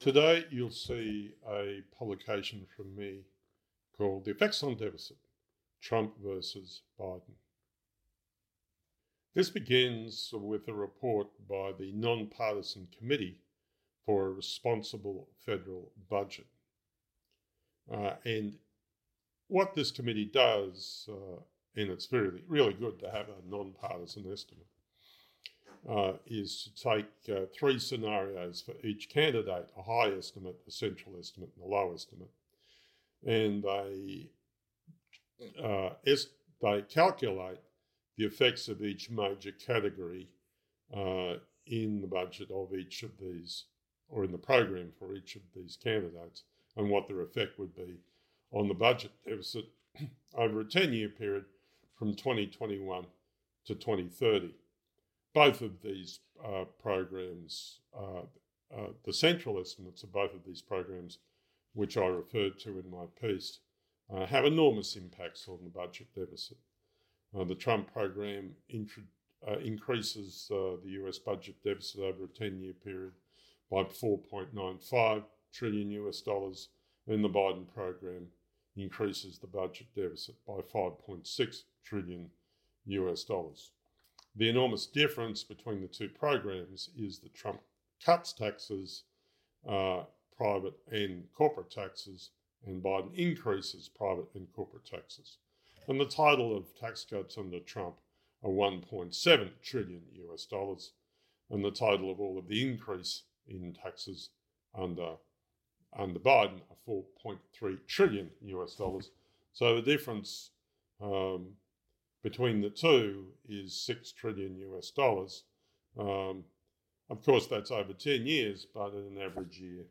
Today you'll see a publication from me called The Effects on Deficit, Trump versus Biden. This begins with a report by the Nonpartisan Committee for a Responsible Federal Budget. And what this committee does, and it's really, really good to have a nonpartisan estimate, is to take three scenarios for each candidate, a high estimate, a central estimate, and a low estimate. And they calculate the effects of each major category in the budget of each of these, or in the program for each of these candidates, and what their effect would be on the budget deficit over a 10-year period from 2021 to 2030. Both of these programs, the central estimates of both of these programs, which I referred to in my piece, have enormous impacts on the budget deficit. The Trump program increases the US budget deficit over a 10-year period by $4.95 trillion, and the Biden program increases the budget deficit by $5.6 trillion. The enormous difference between the two programs is that Trump cuts taxes, private and corporate taxes, and Biden increases private and corporate taxes. And the total of tax cuts under Trump are $1.7 trillion, and the total of all of the increase in taxes under Biden are $4.3 trillion. So the difference between the two is $6 trillion. Of course, that's over 10 years, but in an average year,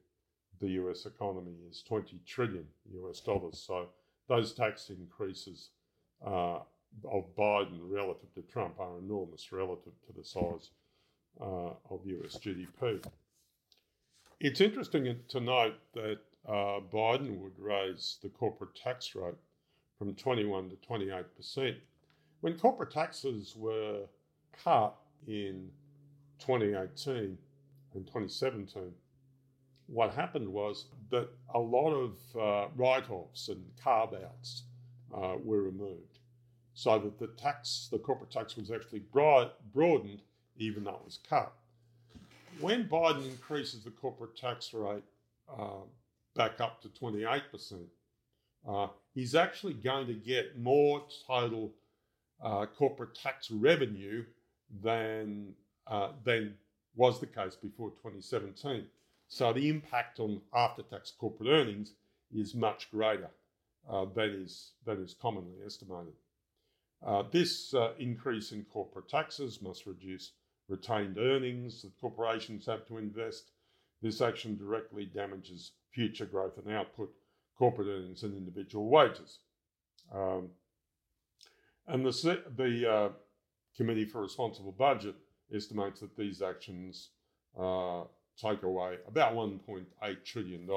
the US economy is $20 trillion. So those tax increases of Biden relative to Trump are enormous relative to the size of US GDP. It's interesting to note that Biden would raise the corporate tax rate from 21 to 28%. When corporate taxes were cut in 2018 and 2017, what happened was that a lot of write-offs and carve-outs were removed, so that the corporate tax was actually broadened, even though it was cut. When Biden increases the corporate tax rate back up to 28%, he's actually going to get more total corporate tax revenue than was the case before 2017. So the impact on after-tax corporate earnings is much greater than is commonly estimated. This increase in corporate taxes must reduce retained earnings that corporations have to invest. This action directly damages future growth and output, corporate earnings, and individual wages. And the Committee for a Responsible Budget estimates that these actions take away about $1.8 trillion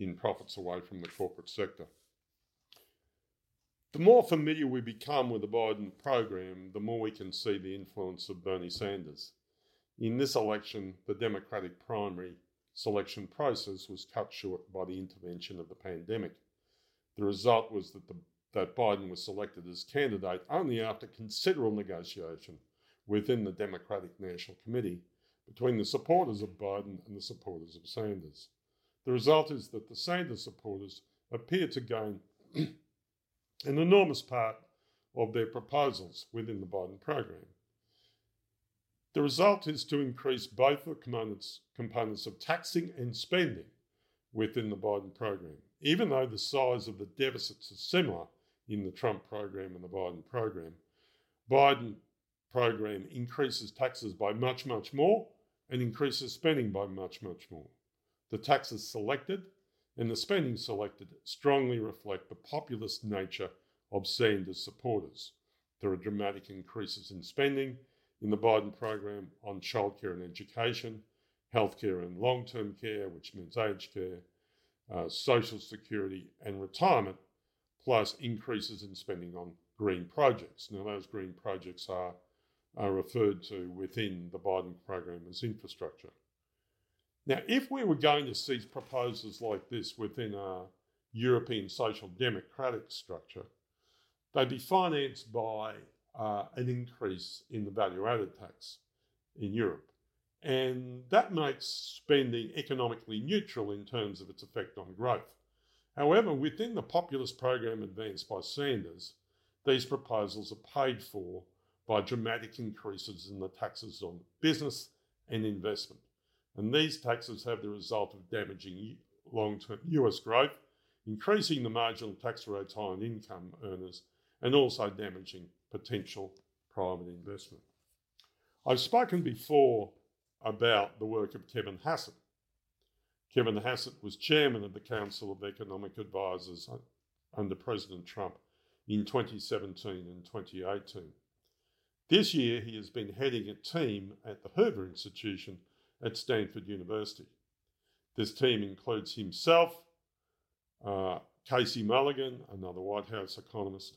in profits away from the corporate sector. The more familiar we become with the Biden program, the more we can see the influence of Bernie Sanders. In this election, the Democratic primary selection process was cut short by the intervention of the pandemic. The result was that Biden was selected as candidate only after considerable negotiation within the Democratic National Committee between the supporters of Biden and the supporters of Sanders. The result is that the Sanders supporters appear to gain an enormous part of their proposals within the Biden program. The result is to increase both the components of taxing and spending within the Biden program, even though the size of the deficits is similar in the Trump program and the Biden program. Biden program increases taxes by much, much more and increases spending by much, much more. The taxes selected and the spending selected strongly reflect the populist nature of Sanders supporters. There are dramatic increases in spending in the Biden program on childcare and education, healthcare and long-term care, which means aged care, social security and retirement, plus increases in spending on green projects. Now, those green projects are referred to within the Biden program as infrastructure. Now, if we were going to see proposals like this within our European social democratic structure, they'd be financed by an increase in the value-added tax in Europe. And that makes spending economically neutral in terms of its effect on growth. However, within the populist program advanced by Sanders, these proposals are paid for by dramatic increases in the taxes on business and investment. And these taxes have the result of damaging long-term US growth, increasing the marginal tax rates on income earners, and also damaging potential private investment. I've spoken before about the work of Kevin Hassett. Kevin Hassett was chairman of the Council of Economic Advisors under President Trump in 2017 and 2018. This year, he has been heading a team at the Hoover Institution at Stanford University. This team includes himself, Casey Mulligan, another White House economist,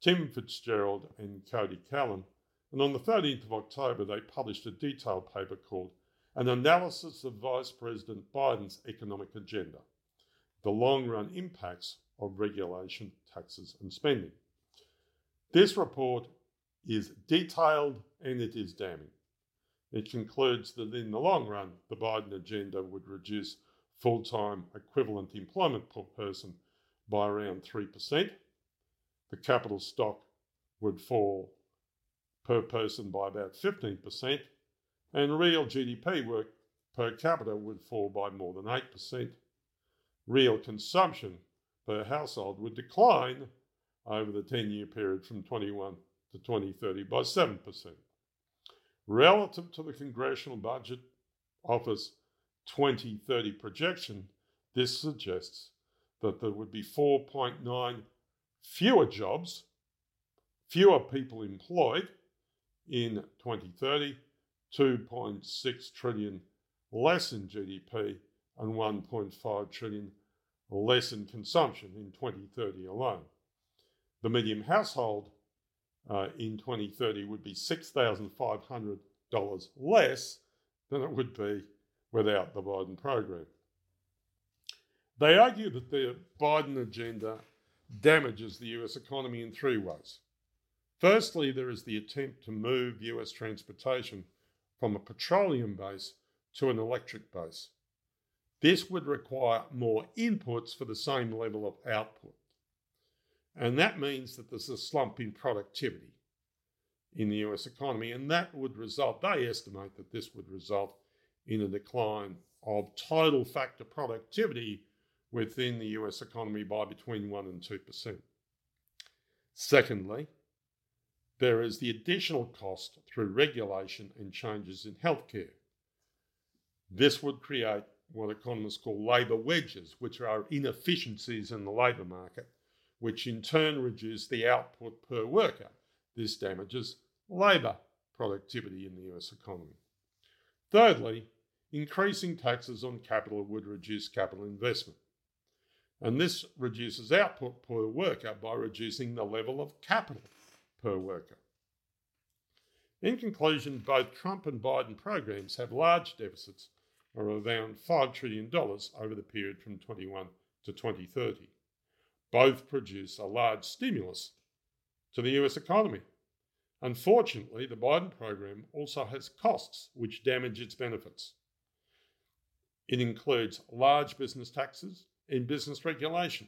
Tim Fitzgerald and Cody Callum. And on the 13th of October, they published a detailed paper called An Analysis of Vice President Biden's Economic Agenda, The Long-Run Impacts of Regulation, Taxes and Spending. This report is detailed and it is damning. It concludes that in the long run, the Biden agenda would reduce full-time equivalent employment per person by around 3%. The capital stock would fall per person by about 15%, and real GDP work per capita would fall by more than 8%. Real consumption per household would decline over the 10-year period from 21 to 2030 by 7%. Relative to the Congressional Budget Office 2030 projection, this suggests that there would be 4.9 fewer jobs, fewer people employed, in 2030, 2.6 trillion less in GDP and 1.5 trillion less in consumption in 2030 alone. The median household in 2030 would be $6,500 less than it would be without the Biden program. They argue that the Biden agenda damages the US economy in three ways. Firstly, there is the attempt to move US transportation from a petroleum base to an electric base. This would require more inputs for the same level of output. And that means that there's a slump in productivity in the US economy, and that would result, they estimate that this would result in a decline of total factor productivity within the US economy by between 1 and 2%. Secondly, there is the additional cost through regulation and changes in healthcare. This would create what economists call labour wedges, which are inefficiencies in the labour market, which in turn reduce the output per worker. This damages labour productivity in the US economy. Thirdly, increasing taxes on capital would reduce capital investment. And this reduces output per worker by reducing the level of capital per worker. In conclusion, both Trump and Biden programs have large deficits of around $5 trillion over the period from 21 to 2030. Both produce a large stimulus to the US economy. Unfortunately, the Biden program also has costs which damage its benefits. It includes large business taxes and business regulation.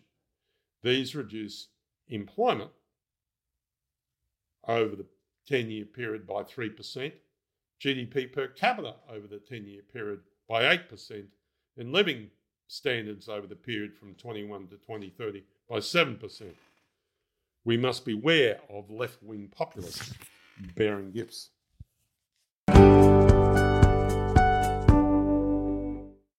These reduce employment over the 10-year period by 3%, GDP per capita over the 10-year period by 8%, and living standards over the period from 21 to 2030 by 7%. We must beware of left-wing populists bearing gifts.